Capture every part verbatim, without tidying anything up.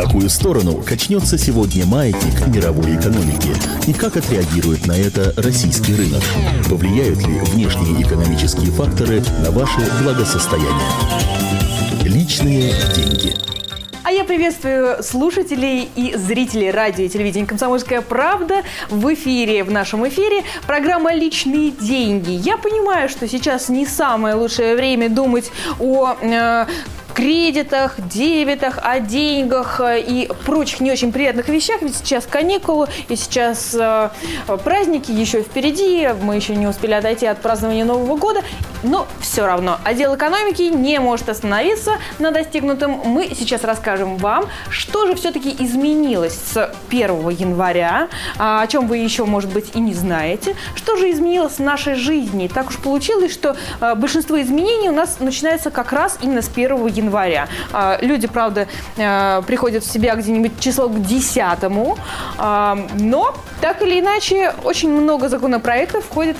какую сторону качнется сегодня маятник мировой экономики и как отреагирует на это российский рынок? Повлияют ли внешние экономические факторы на ваше благосостояние? Личные деньги. А я приветствую слушателей и зрителей радио и телевидения «Комсомольская правда» в эфире, в нашем эфире программа «Личные деньги». Я понимаю, что сейчас не самое лучшее время думать о... Э, кредитах, дебетах, о деньгах и прочих не очень приятных вещах. Ведь сейчас каникулы, и сейчас э, праздники еще впереди. Мы еще не успели отойти от празднования Нового года. Но все равно отдел экономики не может остановиться на достигнутом. Мы сейчас расскажем вам, что же все-таки изменилось с первого января, о чем вы еще, может быть, и не знаете. Что же изменилось в нашей жизни? Так уж получилось, что э, большинство изменений у нас начинается как раз именно с первого января. Люди, правда, приходят в себя где-нибудь число к десятому, но так или иначе очень много законопроектов входит,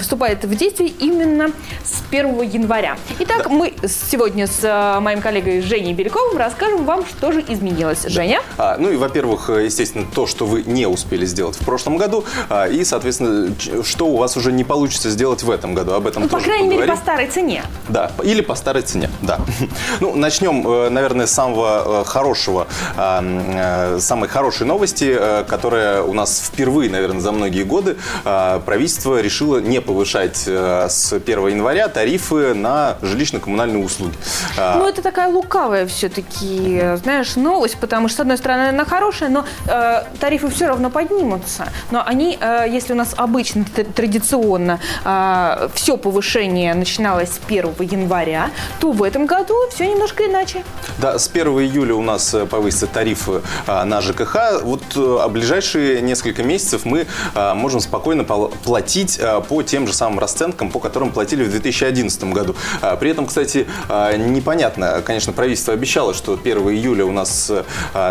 вступает в действие именно с первого января. Итак, мы сегодня с моим коллегой Женей Беляковым расскажем вам, что же изменилось. Женя? А, ну и, во-первых, естественно, то, что вы не успели сделать в прошлом году, и, соответственно, что у вас уже не получится сделать в этом году. Об этом ну, тоже по крайней поговорим. Мере, по старой цене. Да, или по старой цене. Нет, да. Ну, начнем, наверное, с самого хорошего, самой хорошей новости, которая у нас впервые, наверное, за многие годы. Правительство решило не повышать с первого января тарифы на жилищно-коммунальные услуги. Ну, это такая лукавая все-таки, знаешь, новость, потому что, с одной стороны, она хорошая, но тарифы все равно поднимутся. Но они, если у нас обычно, традиционно, все повышение начиналось с первого января, то в этом году все немножко иначе. Да, с первого июля у нас повысятся тарифы на ЖКХ. Вот ближайшие несколько месяцев мы можем спокойно платить по тем же самым расценкам, по которым платили в две тысячи одиннадцатом году. При этом, кстати, непонятно. Конечно, правительство обещало, что первого июля у нас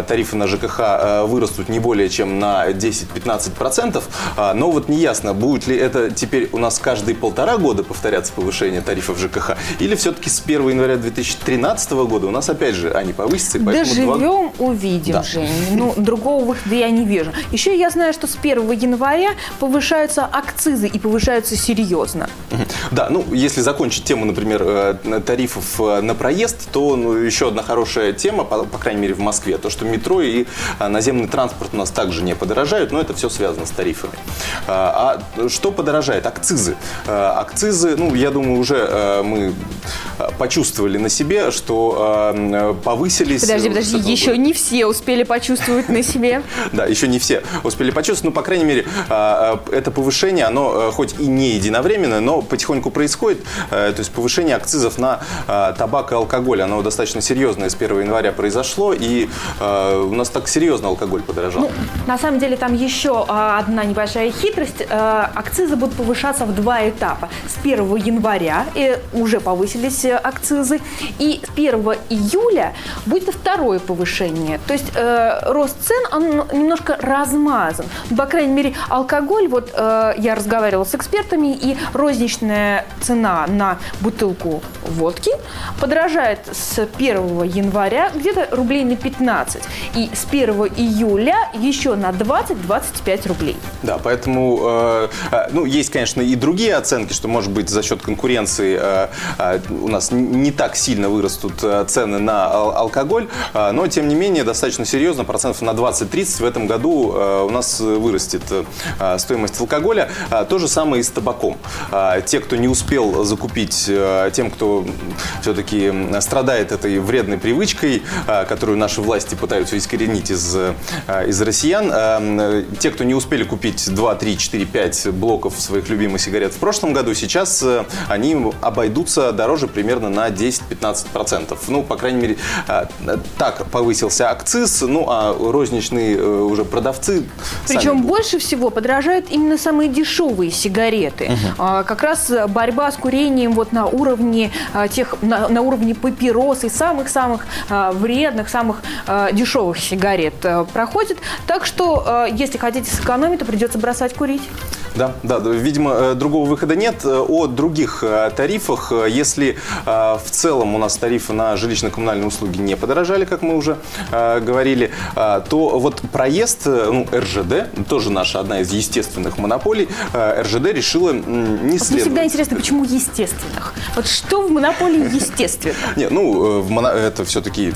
тарифы на ЖКХ вырастут не более чем на десять-пятнадцать процентов. Но вот неясно, будет ли это теперь у нас каждые полтора года повторяться повышение тарифов ЖКХ, или все-таки с первого января две тысячи тринадцатого года у нас, опять же, они повысятся. Доживем, два... увидим, да. Жень. Ну, другого выхода я не вижу. Еще я знаю, что с первого января повышаются акцизы и повышаются серьезно. Да, ну, если закончить тему, например, тарифов на проезд, то ну, еще одна хорошая тема, по, по крайней мере, в Москве, то, что метро и наземный транспорт у нас также не подорожают, но это все связано с тарифами. А что подорожает? Акцизы. Акцизы, ну, я думаю, уже мы почувствовали на себе, что э, повысились... Подожди, подожди, еще года. Не все успели почувствовать на себе. Да, еще не все успели почувствовать, но, по крайней мере, э, это повышение, оно хоть и не единовременное, но потихоньку происходит, э, то есть повышение акцизов на э, табак и алкоголь, оно достаточно серьезное с первого января произошло, и э, у нас так серьезно алкоголь подорожал. Ну, на самом деле, там еще одна небольшая хитрость. Э, акцизы будут повышаться в два этапа. С первого января и уже повысились акцизы. И с первого июля будет второе повышение. То есть э, рост цен, он немножко размазан. По крайней мере, алкоголь, вот э, я разговаривала с экспертами, и розничная цена на бутылку водки подорожает с первого января где-то рублей на пятнадцать. И с первого июля еще на двадцать-двадцать пять рублей. Да, поэтому э, ну, есть, конечно, и другие оценки, что, может быть, за счет конкуренции э, у нас не так сильно вырастут цены на алкоголь, но, тем не менее, достаточно серьезно, процентов на двадцать-тридцать в этом году у нас вырастет стоимость алкоголя. То же самое и с табаком. Те, кто не успел закупить, тем, кто все-таки страдает этой вредной привычкой, которую наши власти пытаются искоренить из, из россиян, те, кто не успели купить два, три, четыре, пять блоков своих любимых сигарет в прошлом году, сейчас они обойдутся до дороже примерно на десять-пятнадцать процентов. Ну, по крайней мере, так повысился акциз, ну, а розничные уже продавцы... Причем сами... больше всего подорожают именно самые дешевые сигареты. Угу. Как раз борьба с курением вот на уровне тех, на, на уровне папирос и самых-самых вредных, самых дешевых сигарет проходит. Так что, если хотите сэкономить, то придется бросать курить. Да, да, видимо, другого выхода нет. О других тарифах. Если в целом у нас тарифы на жилищно-коммунальные услуги не подорожали, как мы уже говорили, то вот проезд, ну, эр жэ дэ, тоже наша одна из естественных монополий, эр жэ дэ решила не следовать. Мне всегда интересно, почему естественных? Вот что в монополии естественно? Нет, ну, это все-таки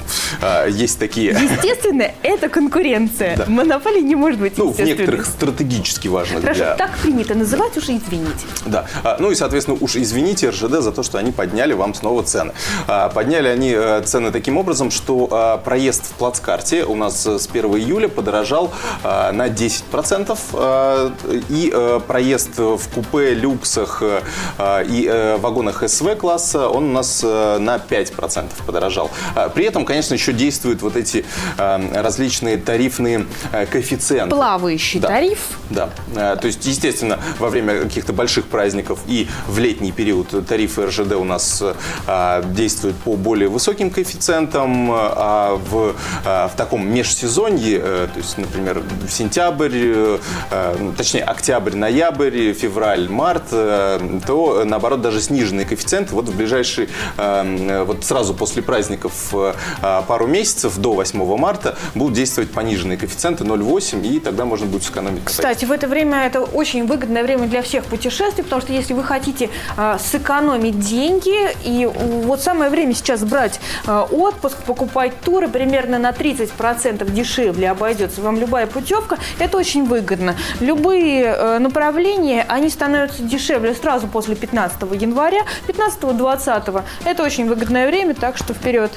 есть такие... Естественно, это конкуренция. Монополия не может быть естественной. Ну, в некоторых стратегически важных для... Так принято называть, уж извините. Да. Ну и, соответственно, уж извините эр жэ дэ за то, что они подняли вам снова цены. Подняли они цены таким образом, что проезд в плацкарте у нас с первого июля подорожал на десять процентов. И проезд в купе, люксах и вагонах эс вэ класса он у нас на пять процентов подорожал. При этом, конечно, еще действуют вот эти различные тарифные коэффициенты. Плавающий да. тариф. Да. То есть, естественно, во время каких-то больших праздников и в летний период тарифы эр жэ дэ у нас а, действуют по более высоким коэффициентам, а в, а, в таком межсезонье, а, то есть, например, сентябрь, а, точнее, октябрь, ноябрь, февраль, март, а, то, наоборот, даже сниженные коэффициенты вот в ближайшие, а, вот сразу после праздников а, пару месяцев до восьмого марта будут действовать пониженные коэффициенты ноль целых восемь десятых, и тогда можно будет сэкономить. Кстати, в это время это очень выгодное время для всех путешествий, потому что если вы хотите а, сэкономить деньги, и вот самое время сейчас брать а, отпуск, покупать туры, примерно на тридцать процентов дешевле обойдется вам любая путевка, это очень выгодно. Любые а, направления, они становятся дешевле сразу после пятнадцатого января, пятнадцатого-двадцатого. Это очень выгодное время, так что вперед.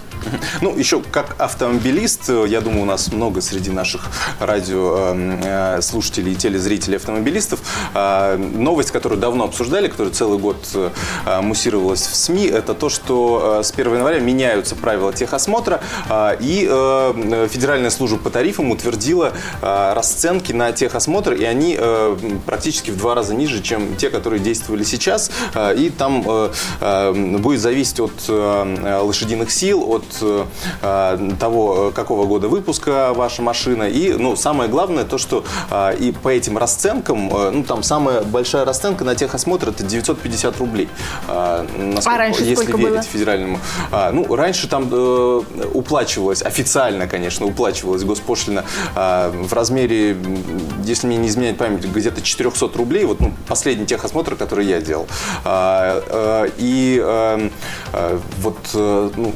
Ну, еще как автомобилист, я думаю, у нас много среди наших радиослушателей и телезрителей автомобилистов, новость, которую давно обсуждали, которая целый год муссировалась в эс эм и, это то, что с первого января меняются правила техосмотра, и Федеральная служба по тарифам утвердила расценки на техосмотр, и они практически в два раза ниже, чем те, которые действовали сейчас, и там будет зависеть от лошадиных сил, от того, какого года выпуска ваша машина, и, ну, самое главное, то, что и по этим расценкам, ну, там самая большая расценка на техосмотр – это девятьсот пятьдесят рублей. А раньше если сколько верить было? Федеральному. А, ну, раньше там э, уплачивалась, официально, конечно, уплачивалась госпошлина э, в размере, если мне не изменяет память, где-то четыреста рублей. Вот, ну, последний техосмотр, который я делал. А, э, и э, э, вот, э, ну,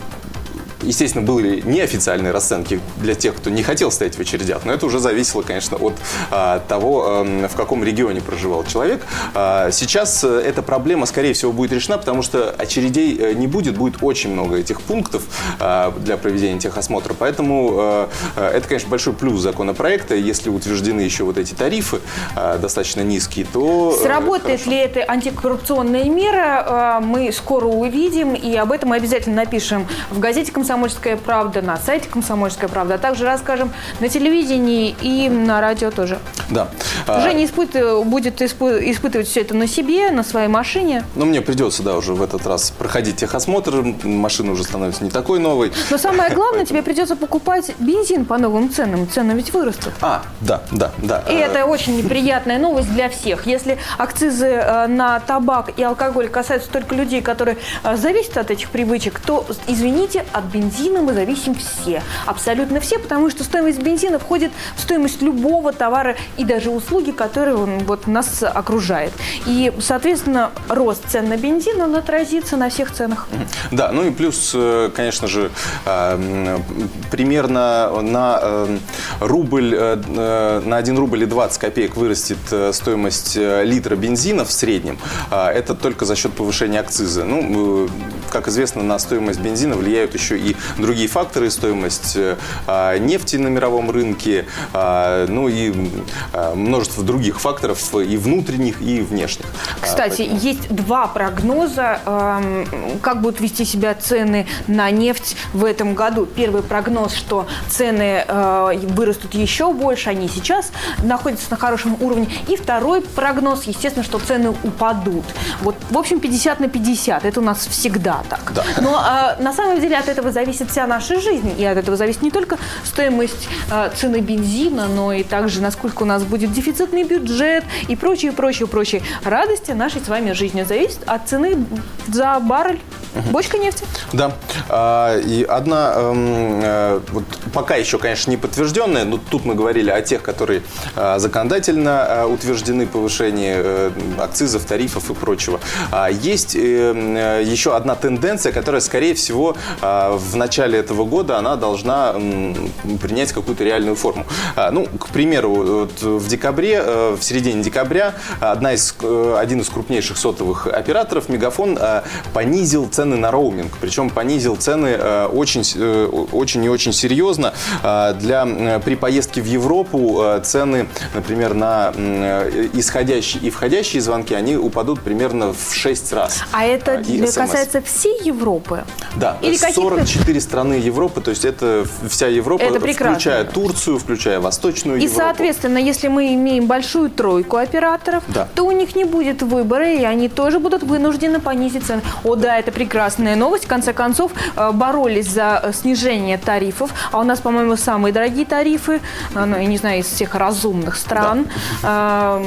естественно, были неофициальные расценки для тех, кто не хотел стоять в очередях, но это уже зависело, конечно, от а, того, а, в каком регионе проживал человек. А, сейчас эта проблема, скорее всего, будет решена, потому что очередей не будет, будет очень много этих пунктов а, для проведения техосмотра, поэтому а, это, конечно, большой плюс законопроекта, если утверждены еще вот эти тарифы а, достаточно низкие, то... Сработает хорошо. Ли эта антикоррупционная мера, а, мы скоро увидим, и об этом мы обязательно напишем в газете «Комсомольская правда». «Комсомольская правда», на сайте «Комсомольская правда», а также расскажем на телевидении и на радио тоже. Да. Уже не испыт... будет испы... испытывать все это на себе, на своей машине. Ну, мне придется, да, уже в этот раз проходить техосмотр, машина уже становится не такой новой. Но самое главное, поэтому... тебе придется покупать бензин по новым ценам, цены ведь вырастут. А, да, да, да. И это очень неприятная новость для всех. Если акцизы на табак и алкоголь касаются только людей, которые зависят от этих привычек, то, извините, от бензина. Бензина мы зависим все, абсолютно все, потому что стоимость бензина входит в стоимость любого товара и даже услуги, которые он, вот, нас окружает. И, соответственно, рост цен на бензин, он отразится на всех ценах. Да, ну и плюс, конечно же, примерно на рубль, на один рубль и двадцать копеек вырастет стоимость литра бензина в среднем. Это только за счет повышения акцизы. Ну, как известно, на стоимость бензина влияют еще и другие факторы, стоимость а, нефти на мировом рынке, а, ну и а, множество других факторов и внутренних, и внешних. Кстати, а, поэтому... есть два прогноза, э, как будут вести себя цены на нефть в этом году. Первый прогноз, что цены э, вырастут еще больше, они сейчас находятся на хорошем уровне. И второй прогноз, естественно, что цены упадут. Вот, в общем, пятьдесят на пятьдесят, это у нас всегда так. Да. Но а, на самом деле от этого зависит вся наша жизнь. И от этого зависит не только стоимость а, цены бензина, но и также, насколько у нас будет дефицитный бюджет и прочее, прочее, прочее. Радости нашей с вами жизни зависит от цены за баррель. Угу. Бочка нефти. Да. А, и одна, э, вот пока еще, конечно, не подтвержденная, но тут мы говорили о тех, которые э, законодательно э, утверждены повышение э, акцизов, тарифов и прочего. А есть э, э, еще одна тенденция, которая, скорее всего, э, в начале этого года она должна э, принять какую-то реальную форму. А, ну, к примеру, вот в декабре, э, в середине декабря одна из, э, один из крупнейших сотовых операторов, Мегафон, э, понизил цену на роуминг, причем понизил цены очень, очень и очень серьезно. Для, при поездке в Европу цены, например, на исходящие и входящие звонки, они упадут примерно в шесть раз. А это и касается всей Европы? Да, или сорок четыре страны Европы, то есть это вся Европа, это включая Турцию, включая Восточную Европу. И, соответственно, если мы имеем большую тройку операторов, да, то у них не будет выбора, и они тоже будут вынуждены понизить цены. О, да, это прекрасно. Прекрасная новость. В конце концов, боролись за снижение тарифов. А у нас, по-моему, самые дорогие тарифы, ну, я не знаю, из всех разумных стран. Да.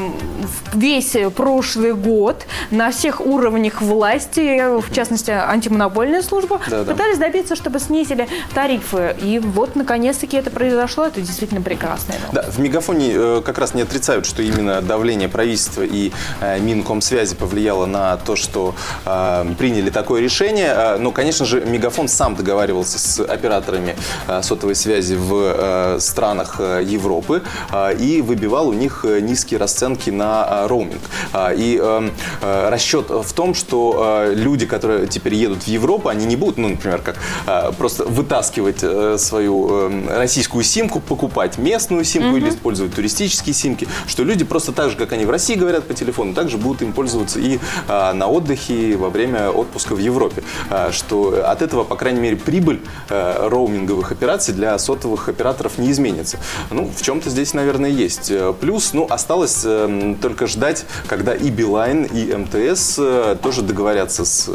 Весь прошлый год на всех уровнях власти, в частности, антимонопольная служба, да, пытались да. добиться, чтобы снизили тарифы. И вот, наконец-таки, это произошло. Это действительно прекрасная новость. Да, в Мегафоне как раз не отрицают, что именно давление правительства и Минкомсвязи повлияло на то, что приняли такое решение. Но, конечно же, Мегафон сам договаривался с операторами сотовой связи в странах Европы и выбивал у них низкие расценки на роуминг. И расчет в том, что люди, которые теперь едут в Европу, они не будут, ну, например, как просто вытаскивать свою российскую симку, покупать местную симку mm-hmm. или использовать туристические симки, что люди просто так же, как они в России говорят по телефону, также будут им пользоваться и на отдыхе, и во время отпуска в Европе. Что от этого, по крайней мере, прибыль роуминговых операций для сотовых операторов не изменится. Ну, в чем-то здесь, наверное, есть плюс. Ну, осталось только ждать, когда и Билайн, и МТС тоже договорятся с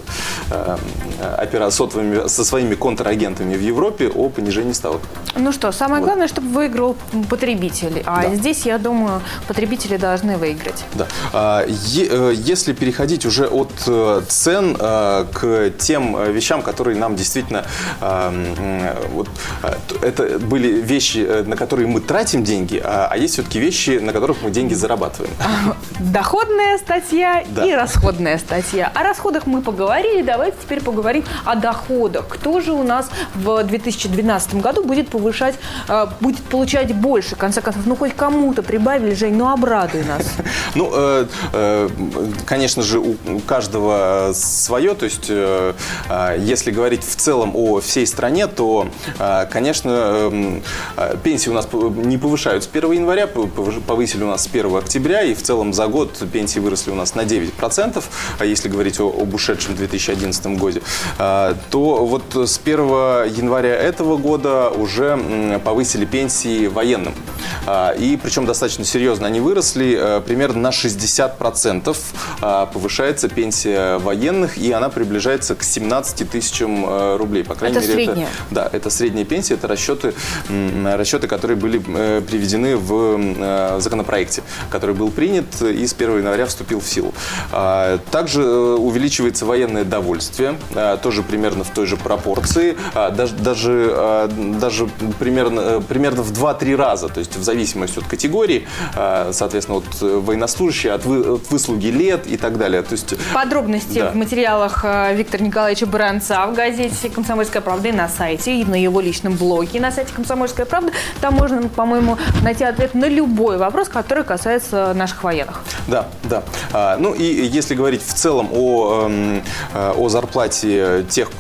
сотовыми, со своими контрагентами в Европе о понижении ставок. Ну что, самое вот. главное, чтобы выиграл потребитель. А да. здесь, я думаю, потребители должны выиграть. Да. Если переходить уже от цен к тем вещам, которые нам действительно... Э, вот, это были вещи, на которые мы тратим деньги, а, а есть все-таки вещи, на которых мы деньги зарабатываем. Доходная статья да. и расходная статья. О расходах мы поговорили, давайте теперь поговорим о доходах. Кто же у нас в две тысячи двенадцатом году будет повышать, э, будет получать больше? В конце концов, ну хоть кому-то прибавили, Жень, ну обрадуй нас. Ну, конечно же, у каждого свое, то есть То есть, если говорить в целом о всей стране, то, конечно, пенсии у нас не повышают с первого января, повысили у нас с первого октября, и в целом за год пенсии выросли у нас на девять процентов, если говорить об ушедшем две тысячи одиннадцатом году, то вот с первого января этого года уже повысили пенсии военным. И причем достаточно серьезно они выросли, примерно на шестьдесят процентов повышается пенсия военных, и она приближается к семнадцати тысячам рублей. По крайней это мере, средняя? Это, да, это средняя пенсия, это расчеты, расчеты, которые были приведены в законопроекте, который был принят и с первого января вступил в силу. Также увеличивается военное довольствие, тоже примерно в той же пропорции, даже, даже, даже примерно, примерно в два-три раза, то есть в зависимости от категории, соответственно, от военнослужащих, от, вы, от выслуги лет и так далее. То есть, подробности да. в материалах Виктора Николаевича Баранца в газете «Комсомольская правда» и на сайте, и на его личном блоге, и на сайте «Комсомольская правда». Там можно, по-моему, найти ответ на любой вопрос, который касается наших военных. Да, да. А, ну и если говорить в целом о, о зарплате тех,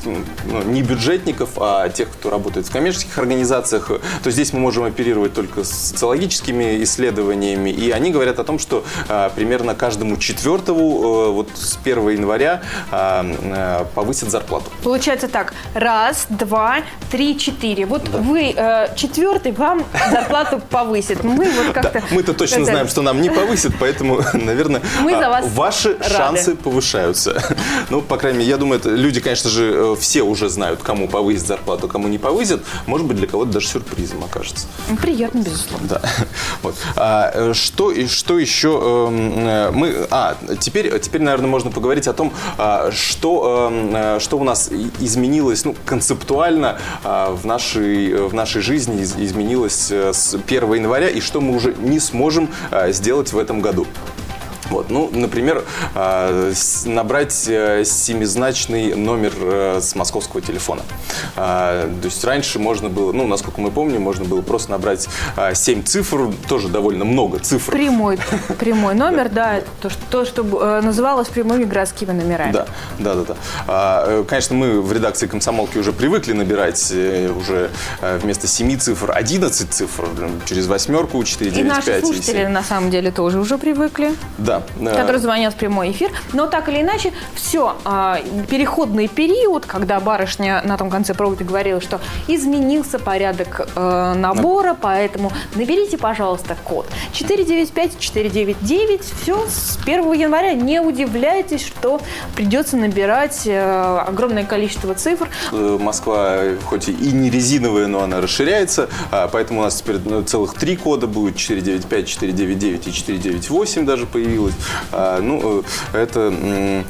ну, не бюджетников, а тех, кто работает в коммерческих организациях, то здесь мы можем оперировать только с социологическими исследованиями, и они говорят о том, что а, примерно каждому четвертому а, вот с первого января а, повысит зарплату. Получается так, раз, два, три, четыре. Вот да. вы э, четвертый, вам зарплату повысит. Мы вот как-то... Да. Мы-то точно как-то... знаем, что нам не повысит, поэтому, наверное, мы за вас ваши рады. Шансы повышаются. Ну, по крайней мере, я думаю, это люди, конечно же, все уже знают, кому повысить зарплату, кому не повысят. Может быть, для кого-то даже сюрпризом окажется. Приятно, безусловно. Да. Вот. А, что, что еще мы... А, теперь, теперь, наверное, можно поговорить о том, что, что у нас изменилось, ну, концептуально в нашей, в нашей жизни изменилось с первого января и что мы уже не сможем сделать в этом году. Вот. Ну, например, набрать семизначный номер с московского телефона. То есть раньше можно было, ну, насколько мы помним, можно было просто набрать семь цифр, тоже довольно много цифр. Прямой, прямой номер, да, то, что называлось прямыми городскими номерами. Да, да, да, да. Конечно, мы в редакции «Комсомолки» уже привыкли набирать уже вместо семи цифр одиннадцать цифр, через восьмерку, четыре, девять, пять. И наши слушатели, на самом деле, тоже уже привыкли. Да. Которые звонят в прямой эфир. Но так или иначе, все, переходный период, когда барышня на том конце провода говорила, что изменился порядок набора, поэтому наберите, пожалуйста, код четыре девять пять четыре девять девять. Все, с первого января не удивляйтесь, что придется набирать огромное количество цифр. Москва, хоть и не резиновая, но она расширяется, поэтому у нас теперь целых три кода будет: четыре девять пять, четыре девять девять и четыре девять восемь даже появилось. Ну, это,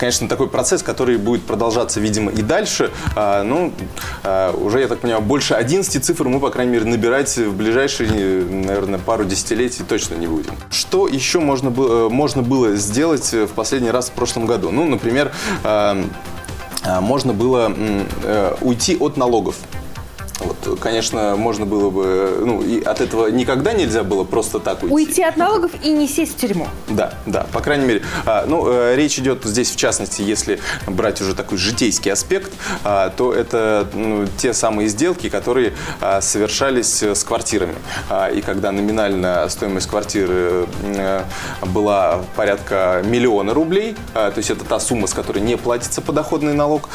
конечно, такой процесс, который будет продолжаться, видимо, и дальше. Ну, уже, я так понимаю, больше одиннадцати цифр мы, по крайней мере, набирать в ближайшие, наверное, пару десятилетий точно не будем. Что еще можно было, можно было сделать в последний раз в прошлом году? Ну, например, можно было уйти от налогов. Вот, конечно, можно было бы, ну, и от этого никогда нельзя было просто так уйти. Уйти от налогов и не сесть в тюрьму. Да, да, по крайней мере. Ну, речь идет здесь, в частности, если брать уже такой житейский аспект, то это, ну, те самые сделки, которые совершались с квартирами. И когда номинально стоимость квартиры была порядка миллиона рублей, то есть это та сумма, с которой не платится подоходный налог,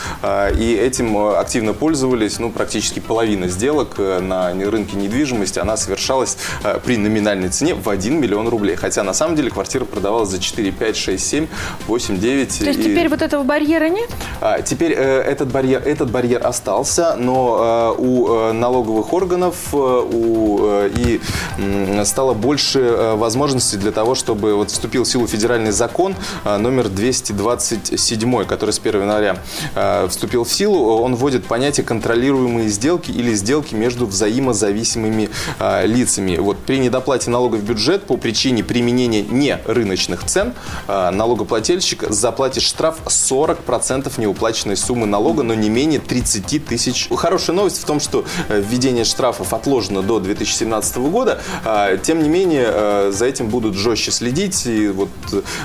и этим активно пользовались, ну, практически половина сделок на рынке недвижимости, она совершалась при номинальной цене в один миллион рублей. Хотя на самом деле квартира продавалась за четыре, пять, шесть, семь, восемь, девять. То есть и... теперь вот этого барьера нет? Теперь этот барьер, этот барьер остался, но у налоговых органов у... и стало больше возможностей для того, чтобы вот вступил в силу федеральный закон номер двести двадцать семь, который с первого января вступил в силу. Он вводит понятие контролируемые сделки или сделки между взаимозависимыми э, лицами. Вот при недоплате налога в бюджет по причине применения нерыночных цен э, налогоплательщик заплатит штраф сорок процентов неуплаченной суммы налога, но не менее тридцати тысяч. Хорошая новость в том, что введение штрафов отложено до две тысячи семнадцатого года. Э, тем не менее, э, за этим будут жестче следить. И вот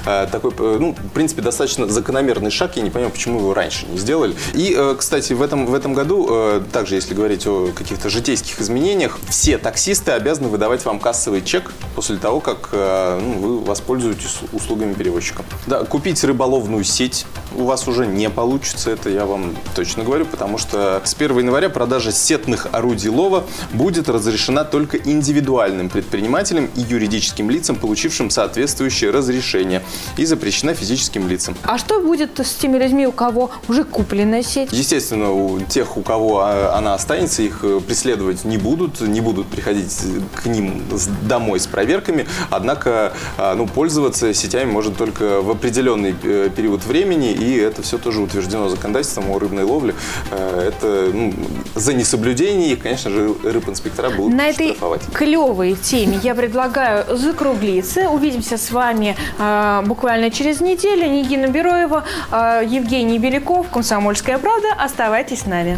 э, такой, э, ну, в принципе, достаточно закономерный шаг. Я не понимаю, почему его раньше не сделали. И, э, кстати, в этом, в этом году, э, также, если говорить о каких-то житейских изменениях, все таксисты обязаны выдавать вам кассовый чек после того, как, ну, вы воспользуетесь услугами перевозчика. Да, купить рыболовную сеть у вас уже не получится, это я вам точно говорю, потому что с первого января продажа сетных орудий лова будет разрешена только индивидуальным предпринимателям и юридическим лицам, получившим соответствующее разрешение, и запрещена физическим лицам. А что будет с теми людьми, у кого уже купленная сеть? Естественно, у тех, у кого она останется, их преследовать не будут, не будут приходить к ним домой с проверками. Однако, ну, пользоваться сетями может только в определенный период времени, и это все тоже утверждено законодательством о рыбной ловле. Это, ну, за несоблюдение, конечно же, рыбинспектора будут на штрафовать. На этой клевой теме я предлагаю закруглиться. Увидимся с вами э, буквально через неделю. Нигина Бероева, э, Евгений Беляков, «Комсомольская правда». Оставайтесь с нами.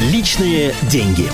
Личные деньги.